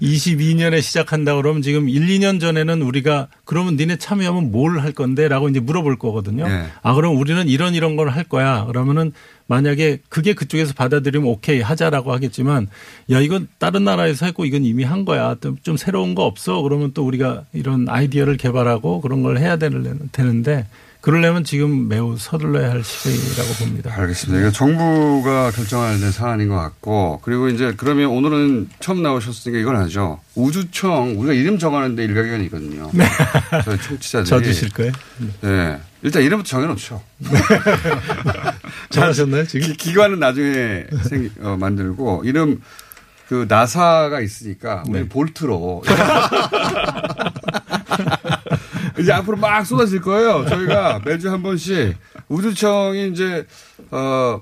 이십이 년에 시작한다 그러면 지금 일, 이 년 전에는 우리가 그러면 니네 참여하면 뭘 할 건데라고 이제 물어볼 거거든요. 네. 아 그럼 우리는 이런 이런 걸 할 거야. 그러면은 만약에 그게 그쪽에서 받아들이면 오케이 하자라고 하겠지만 야 이건 다른 나라에서 했고 이건 이미 한 거야. 좀 새로운 거 없어. 그러면 또 우리가 이런 아이디어를 개발하고 그런 걸 해야 되는데 그러려면 지금 매우 서둘러야 할 시기라고 봅니다. 알겠습니다. 이거 정부가 결정할 사안인 것 같고 그리고 이제 그러면 오늘은 처음 나오셨으니까 이건 아죠. 우주청 우리가 이름 정하는데 일가견이 있거든요. 네. 저희 청취자들이. 저 주실 거예요? 네. 일단 이름부터 정해놓죠. 잘하셨나요 지금? 기, 기관은 나중에 생기, 어, 만들고 이름 그 나사가 있으니까 네. 우리 볼트로 이제 앞으로 막 쏟아질 거예요. 저희가 매주 한 번씩 우주청이 이제 어.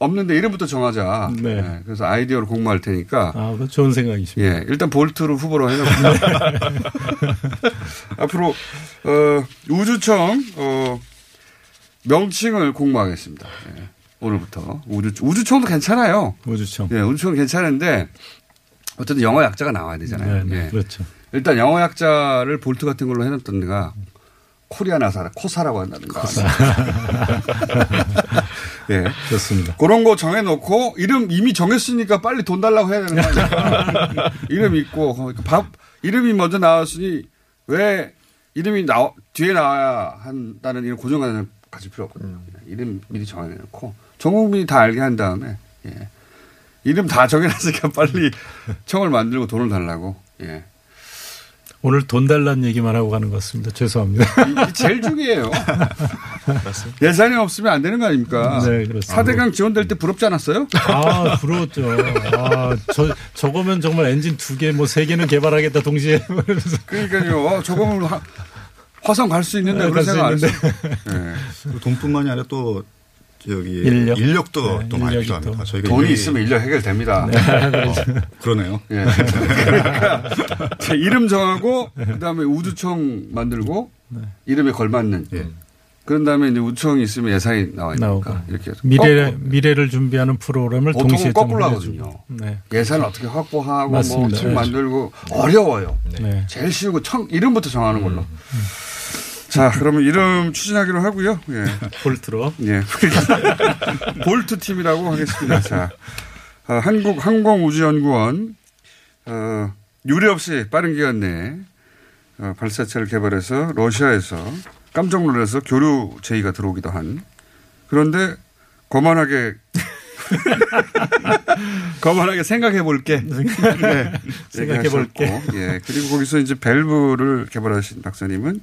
없는데 이름부터 정하자. 네. 네. 그래서 아이디어로 공모할 테니까. 아, 그 좋은 생각이십니다. 예, 일단 볼트를 후보로 해놓고 앞으로 어, 우주청 어, 명칭을 공모하겠습니다. 예, 오늘부터 우주 우주청도 괜찮아요. 우주청. 예, 우주청 괜찮은데 어쨌든 영어 약자가 나와야 되잖아요. 네, 네, 예. 그렇죠. 일단 영어 약자를 볼트 같은 걸로 해놨던가. 코리아나사라 코사라고 한다든가. 코사. 예, 좋습니다. 그런 거 정해놓고 이름 이미 정했으니까 빨리 돈 달라고 해야 되는 거니까 이름 있고 밥 이름이 먼저 나왔으니 왜 이름이 나 뒤에 나와야 한다는 이런 고정관념을 가질 필요 없거든요. 이름 미리 정해놓고 전 국민이 다 알게 한 다음에 예. 이름 다 정해놨으니까 빨리 청을 만들고 돈을 달라고. 예. 오늘 돈 달라는 얘기만 하고 가는 것 같습니다. 죄송합니다. 이게 제일 중요해요. 예산이 없으면 안 되는 거 아닙니까? 네, 그렇습니다. 사대강 지원될 때 부럽지 않았어요? 아, 부러웠죠. 아, 저, 저거면 정말 엔진 두 개, 뭐 세 개는 개발하겠다 동시에. 그러니까요. 저거면 화, 화성 갈 수 있는데 네, 그런 생각 안 했어요. 네. 돈뿐만이 아니라 또 여기 인력? 인력도 네, 또 많이 필요합니다. 저희가 돈이 있으면 인력 해결됩니다. 네. 어, 그러네요. 네. 그러니까 제 이름 정하고 그다음에 우주청 만들고 네. 이름에 걸맞는. 네. 그런 다음에 이제 우주청이 있으면 예산이 나와니까 이렇게 미래 꺾고. 미래를 준비하는 프로그램을 동시에 거꾸로 하거든요. 네. 예산을 어떻게 확보하고 뭐 청 만들고 네. 어려워요. 네. 제일 쉬우고 청 이름부터 정하는 걸로. 음. 음. 자, 그러면 이름 추진하기로 하고요. 예. 볼트로. 예. 볼트 팀이라고 하겠습니다. 자, 어, 한국항공우주연구원, 어, 유례 없이 빠른 기간 내에 어, 발사체를 개발해서 러시아에서 깜짝 놀라서 교류 제의가 들어오기도 한 그런데 거만하게 거만하게 생각해 볼게. 네. 생각해 볼게. 예. 그리고 거기서 이제 밸브를 개발하신 박사님은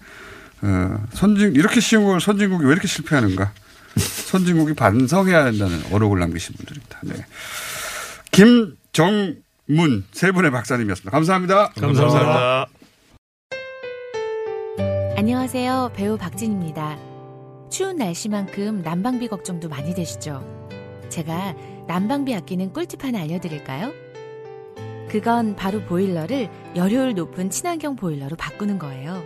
어, 선진, 이렇게 쉬운 걸 선진국이 왜 이렇게 실패하는가. 선진국이 반성해야 한다는 어록을 남기신 분들입니다. 네. 김정문 세 분의 박사님이었습니다. 감사합니다. 감사합니다. 감사합니다. 안녕하세요. 배우 박진입니다. 추운 날씨만큼 난방비 걱정도 많이 되시죠? 제가 난방비 아끼는 꿀팁 하나 알려드릴까요? 그건 바로 보일러를 열효율 높은 친환경 보일러로 바꾸는 거예요.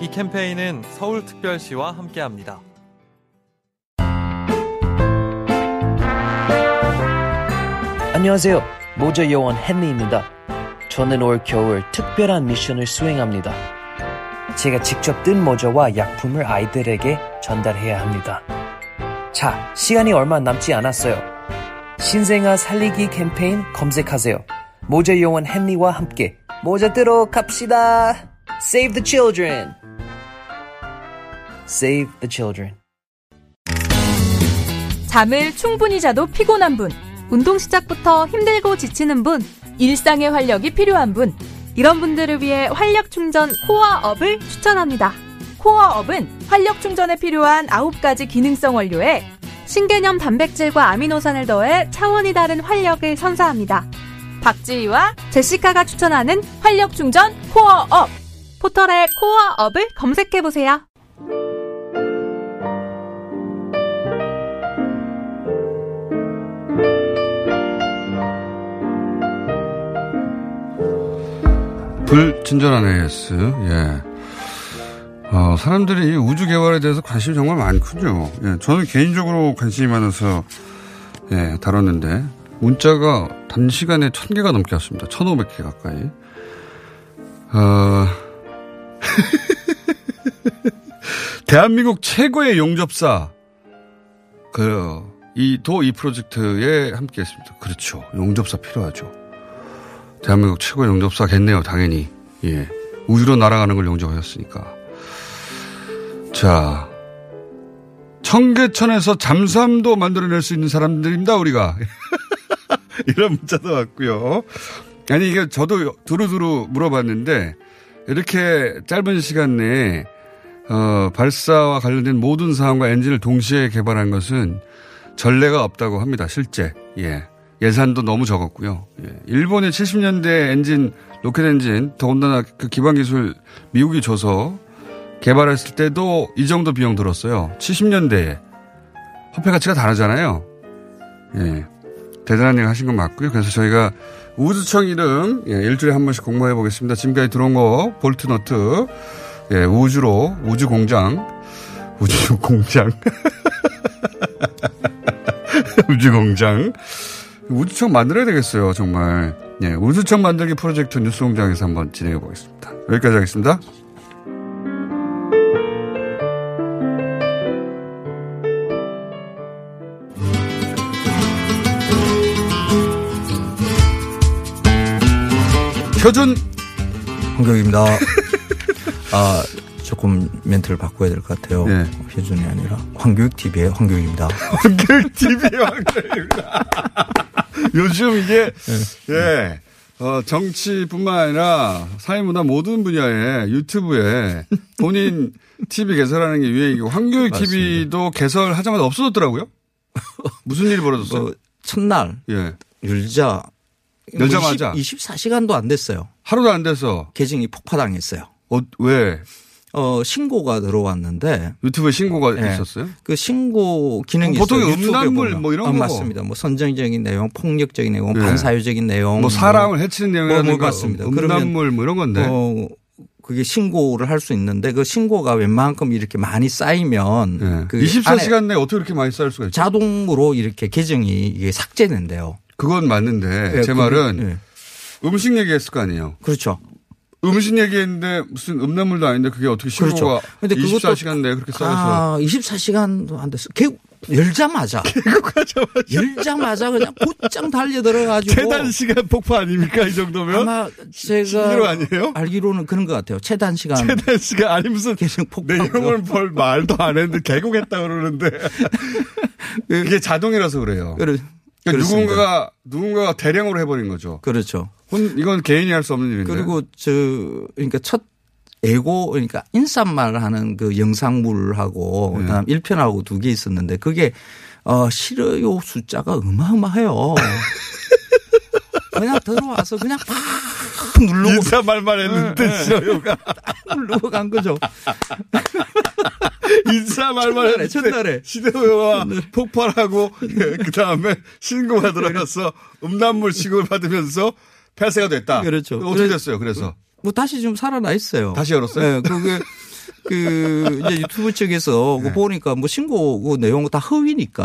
이 캠페인은 서울특별시와 함께합니다. 안녕하세요. 모자 요원 헨리입니다. 저는 올 겨울 특별한 미션을 수행합니다. 제가 직접 뜬 모자와 약품을 아이들에게 전달해야 합니다. 자, 시간이 얼마 남지 않았어요. 신생아 살리기 캠페인 검색하세요. 모자 요원 헨리와 함께 모자 뜨러 갑시다. Save the children. Save the children. 잠을 충분히 자도 피곤한 분, 운동 시작부터 힘들고 지치는 분, 일상의 활력이 필요한 분, 이런 분들을 위해 활력 충전 코어업을 추천합니다. 코어업은 활력 충전에 필요한 아홉 가지 기능성 원료에 신개념 단백질과 아미노산을 더해 차원이 다른 활력을 선사합니다. 박지희와 제시카가 추천하는 활력 충전 코어업! 포털에 코어업을 검색해보세요. 불친절한 에이에스. 예. 어, 사람들이 우주 개발에 대해서 관심이 정말 많군요. 예, 저는 개인적으로 관심이 많아서, 예, 다뤘는데, 문자가 단시간에 천 개가 넘게 왔습니다. 천오백 개 가까이. 어, 대한민국 최고의 용접사. 그, 이, 도 이 프로젝트에 함께 했습니다. 그렇죠. 용접사 필요하죠. 대한민국 최고의 용접사겠네요, 당연히. 예. 우주로 날아가는 걸 용접하셨으니까. 자, 청계천에서 잠수함도 만들어낼 수 있는 사람들입니다, 우리가. 이런 문자도 왔고요. 아니, 이게 저도 두루두루 물어봤는데, 이렇게 짧은 시간 내에 어, 발사와 관련된 모든 사항과 엔진을 동시에 개발한 것은 전례가 없다고 합니다, 실제. 예. 예산도 너무 적었고요. 예. 일본의 칠십 년대 엔진, 로켓 엔진, 더군다나 그 기반 기술 미국이 줘서 개발했을 때도 이 정도 비용 들었어요. 칠십 년대에. 화폐 가치가 다르잖아요. 예. 대단한 일 하신 건 맞고요. 그래서 저희가 우주청 이름, 예, 일주일에 한 번씩 공모해 보겠습니다. 지금까지 들어온 거, 볼트너트, 예, 우주로, 우주공장, 우주공장, 우주공장, 우주청 만들어야 되겠어요, 정말. 예, 우주청 만들기 프로젝트 뉴스공장에서 한번 진행해 보겠습니다. 여기까지 하겠습니다. 표준 황교익입니다. 아, 조금 멘트를 바꿔야 될 것 같아요. 네. 표준이 아니라 황교익 티비의 황교익입니다. 황교익 티비의 황교익입니다. 요즘 이게 네. 예, 어, 정치뿐만 아니라 사회문화 모든 분야에 유튜브에 본인 티비 개설하는 게 유행이고 황교익 맞습니다. 티비도 개설하자마자 없어졌더라고요. 무슨 일이 벌어졌어요? 뭐, 첫날 예. 율자 열자마자 이십사 시간도 안 됐어요. 하루도 안 돼서 계정이 폭파당했어요. 어, 왜? 어, 신고가 들어왔는데 유튜브에 신고가 네. 있었어요? 그 신고 기능이 어, 보통 있어요. 음란물 뭐 이런 어, 거 맞습니다. 뭐 선정적인 내용, 폭력적인 내용, 네. 반사회적인 내용, 뭐 사람을 해치는 내용이라든가 뭐 맞습니다. 음란물 뭐 이런 건데. 어, 그게 신고를 할 수 있는데 그 신고가 웬만큼 이렇게 많이 쌓이면 네. 그 이십사 시간 내에 어떻게 이렇게 많이 쌓일 수가 있죠? 자동으로 이렇게 계정이 이게 삭제된대요. 그건 맞는데 네, 제 말은 네. 음식 얘기했을 거 아니에요. 그렇죠. 음식 얘기했는데 무슨 음란물도 아닌데 그게 어떻게 신고가 그렇죠. 근데 이십사 시간 내에 그렇게 써서. 아, 이십사 시간도 안 됐어. 개, 열자마자. 개국하자마자. 열자마자 그냥 곧장 달려들어가지고. 최단시간 폭파 아닙니까? 이 정도면? 아마 제가 알기로는 그런 것 같아요. 최단시간. 최단시간. 아니 무슨 계속 폭파. 내용을 볼 말도 안 했는데 개국했다 그러는데. 이게 자동이라서 그래요. 그래. 그러니까 누군가가 누군가가 대량으로 해버린 거죠. 그렇죠. 이건 개인이 할 수 없는 일인데. 그리고 저 그러니까 첫 예고 그러니까 인사말 하는 그 영상물하고 네. 그다음 일 편하고 두 개 있었는데 그게 어, 싫어요 숫자가 어마어마해요. 그냥 들어와서 그냥 팍 누르고 인사말만 했는데 네, 싫어요가 누르고 간 거죠. 인사말만 첫날에 시대호와 폭발하고 예, 그다음에 신고가 들어가서 음란물 신고를 받으면서 폐쇄가 됐다. 그렇죠. 어떻게 됐어요? 그래서 뭐 다시 좀 살아나 있어요. 다시 열었어요. 네, 그게 그 이제 유튜브 측에서 네. 보니까 뭐 신고 그 내용 다 허위니까.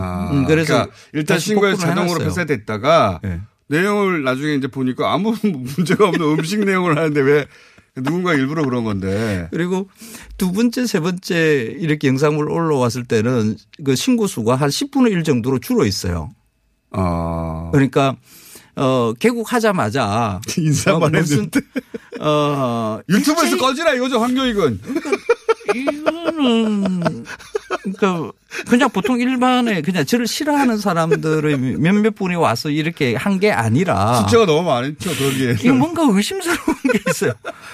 아, 음, 그래서 그러니까 일단 신고에 자동으로 폐쇄됐다가 네. 내용을 나중에 이제 보니까 아무 문제가 없는 음식 내용을 하는데 왜 누군가 일부러 그런 건데. 그리고 두 번째, 세 번째 이렇게 영상물 올라왔을 때는 그 신고 수가 한 십분의 일 정도로 줄어 있어요. 아. 그러니까 어, 개국하자마자 인사만 어, 했는데. 어, 유튜브에서 꺼지라 이거죠, 황교익은. 그러니까 이거는 그러니까 그냥 보통 일반에 그냥 저를 싫어하는 사람들의 몇몇 분이 와서 이렇게 한 게 아니라 숫자가 너무 많죠, 거기에. 뭔가 의심스러운 게 있어요.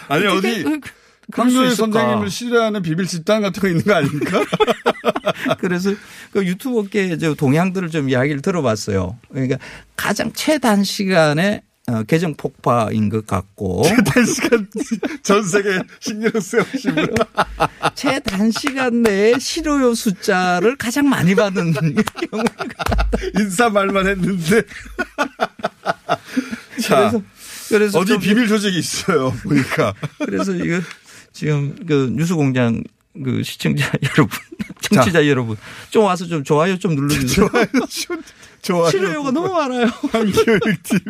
아니 어디 금요일 선생님을 싫어하는 비밀 집단 같은 거 있는 거 아닙니까? 그래서 그 유튜버계 동향들을 좀 이야기를 들어봤어요. 그러니까 가장 최단 시간에 어, 계정 폭파인 것 같고. 최단시간 전 세계 신경 쓰여오시면 최단시간 내에 실효율 숫자를 가장 많이 받는 경우가. 인사 말만 했는데. 자, 그래서, 그래서 어디 비밀 조직이 있어요 보니까. 그래서 이거 지금 그 뉴스공장 그 시청자 여러분, 청취자 자. 여러분, 좀 와서 좀 좋아요 좀 눌러주세요. 좋아요 좀. 좋아요. 치료료가 너무 많아요. 황교익 티비.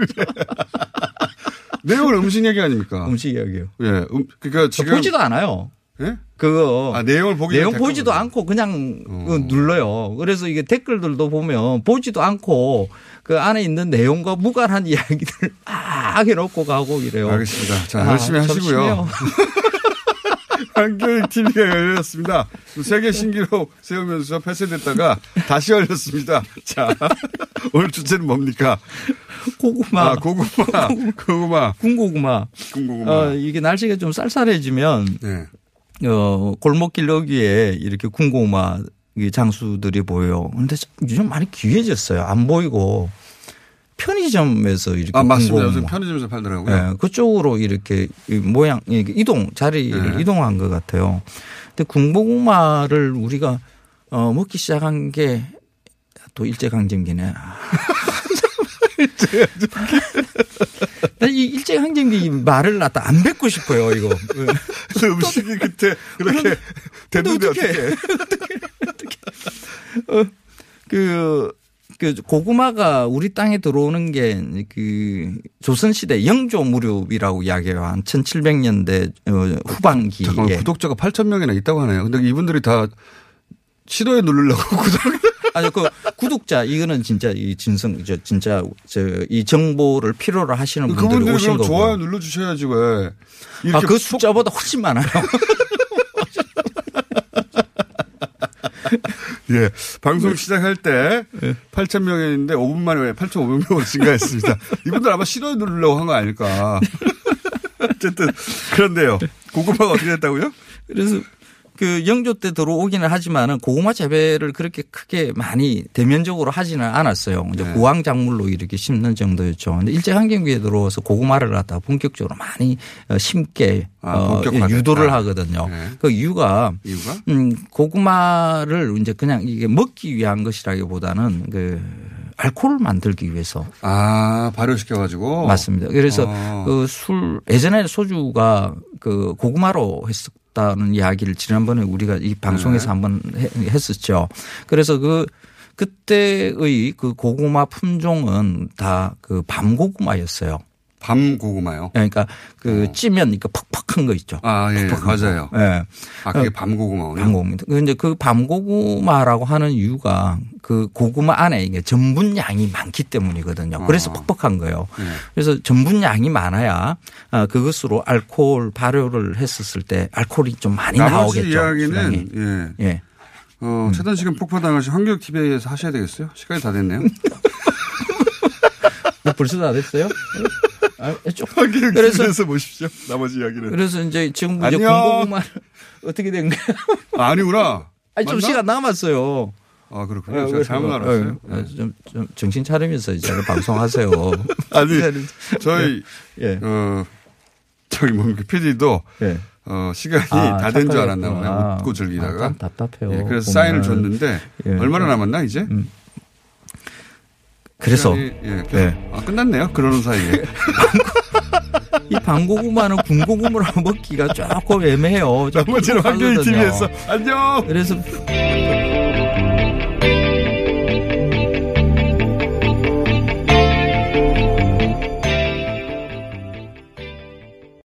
내용은 음식 얘기 아닙니까? 음식 이야기요. 예. 음, 그러니까 지금. 보지도 않아요. 예? 그거. 아, 내용을 보기 내용 보지도 거구나. 않고 그냥 어. 눌러요. 그래서 이게 댓글들도 보면 보지도 않고 그 안에 있는 내용과 무관한 이야기들 막 해놓고 가고 이래요. 알겠습니다. 자, 아, 열심히 하시고요. 한국항공 티비가 열렸습니다. 세계 신기록 세우면서 폐쇄됐다가 다시 열렸습니다. 자, 오늘 주제는 뭡니까? 고구마. 아, 고구마. 고구마. 군고구마. 군고구마. 어, 이게 날씨가 좀 쌀쌀해지면 네. 어, 골목길 여기에 이렇게 군고구마 장수들이 보여요. 그런데 요즘 많이 귀해졌어요. 안 보이고. 편의점에서 이렇게. 아, 맞습니다. 요즘 편의점에서 팔더라고요. 네, 그쪽으로 이렇게 모양, 이동, 자리를 네. 이동한 것 같아요. 근데 군고구마를 우리가 어, 먹기 시작한 게 또 일제강점기네. 일제강점기. 나 이 일제강점기 말을 놨다 안 뱉고 싶어요, 이거. 음식이 그때 그렇게 됐는데 어떻게. 어떻게. 어, 그. 그 고구마가 우리 땅에 들어오는 게 그 조선시대 영조 무렵이라고 이야기해요. 한 천칠백 년대 후반기에. 잠깐만, 구독자가 팔천 명이나 있다고 하네요. 근데 이분들이 다 싫어해 누르려고 구독. 아니 그 구독자 이거는 진짜 이 진성 저 진짜 저 이 정보를 필요로 하시는 분들이 오신 거고. 좋아요 눌러 주셔야지 왜. 아, 그 숫자보다 훨씬 많아요. 예. 방송 시작할 때 네. 팔천 명인데 오 분 만에 왜 팔천오백 명으로 증가했습니다. 이분들 아마 싫어 누르려고 한 거 아닐까. 어쨌든 그런데요. 고구마가 어떻게 됐다고요? 그래서 그 영조 때 들어오기는 하지만은 고구마 재배를 그렇게 크게 많이 대면적으로 하지는 않았어요. 이제 네. 고황 작물로 이렇게 심는 정도였죠. 그런데 일제강점기에 들어와서 고구마를 갖다 본격적으로 많이 심게 아, 어, 유도를 하거든요. 네. 그 이유가, 이유가? 음, 고구마를 이제 그냥 이게 먹기 위한 것이라기보다는 그 알코올을 만들기 위해서. 아, 발효시켜 가지고. 맞습니다. 그래서 아. 그 술 예전에 소주가 그 고구마로 했었. 다는 이야기를 지난번에 우리가 이 방송에서 네. 한번 했었죠. 그래서 그 그때의 그 고구마 품종은 다 그 밤고구마였어요. 밤고구마요? 그러니까 그 어. 찌면 이렇게 퍽퍽한 거 있죠. 아, 예, 퍽퍽한 맞아요. 거. 예, 아 그게 밤고구마군요. 밤고구마입니다. 그런데 그 밤고구마라고 하는 이유가 그 고구마 안에 이게 전분량이 많기 때문이거든요. 그래서 어. 퍽퍽한 거예요. 예. 그래서 전분량이 많아야 그것으로 알코올 발효를 했었을 때 알코올이 좀 많이 나오겠죠. 나머지 이야기는 수량이. 예, 예, 어, 최단 시간 폭파당하신 황교익 티비에서 하셔야 되겠어요. 시간이 다 됐네요. 벌써 다 됐어요? 아, 그래서 보십시오. 나머지 이야기는. 그래서 이제 지금 이제 군고구마 어떻게 된 거야? 아, 아니구나. 아니, 좀 맞나? 시간 남았어요. 아, 그렇군요. 아, 제가 잘못 알았어요. 아, 네. 좀, 좀 정신 차리면서 이제 방송하세요. 아니, 저희 예. 어, 저기 뭡니까 피디도 예. 어, 시간이 아, 다 된 줄 알았나 봐요. 아, 웃고 즐기다가. 아, 참 답답해요. 예, 그래서 보면. 사인을 줬는데 예. 얼마나 남았나 이제? 음. 그래서 예, 네. 아, 끝났네요. 그러는 사이에 이 밤고구마는 군고구마로 먹기가 조금 애매해요. 나머지는 황교익 티비에서 안녕. 그래서.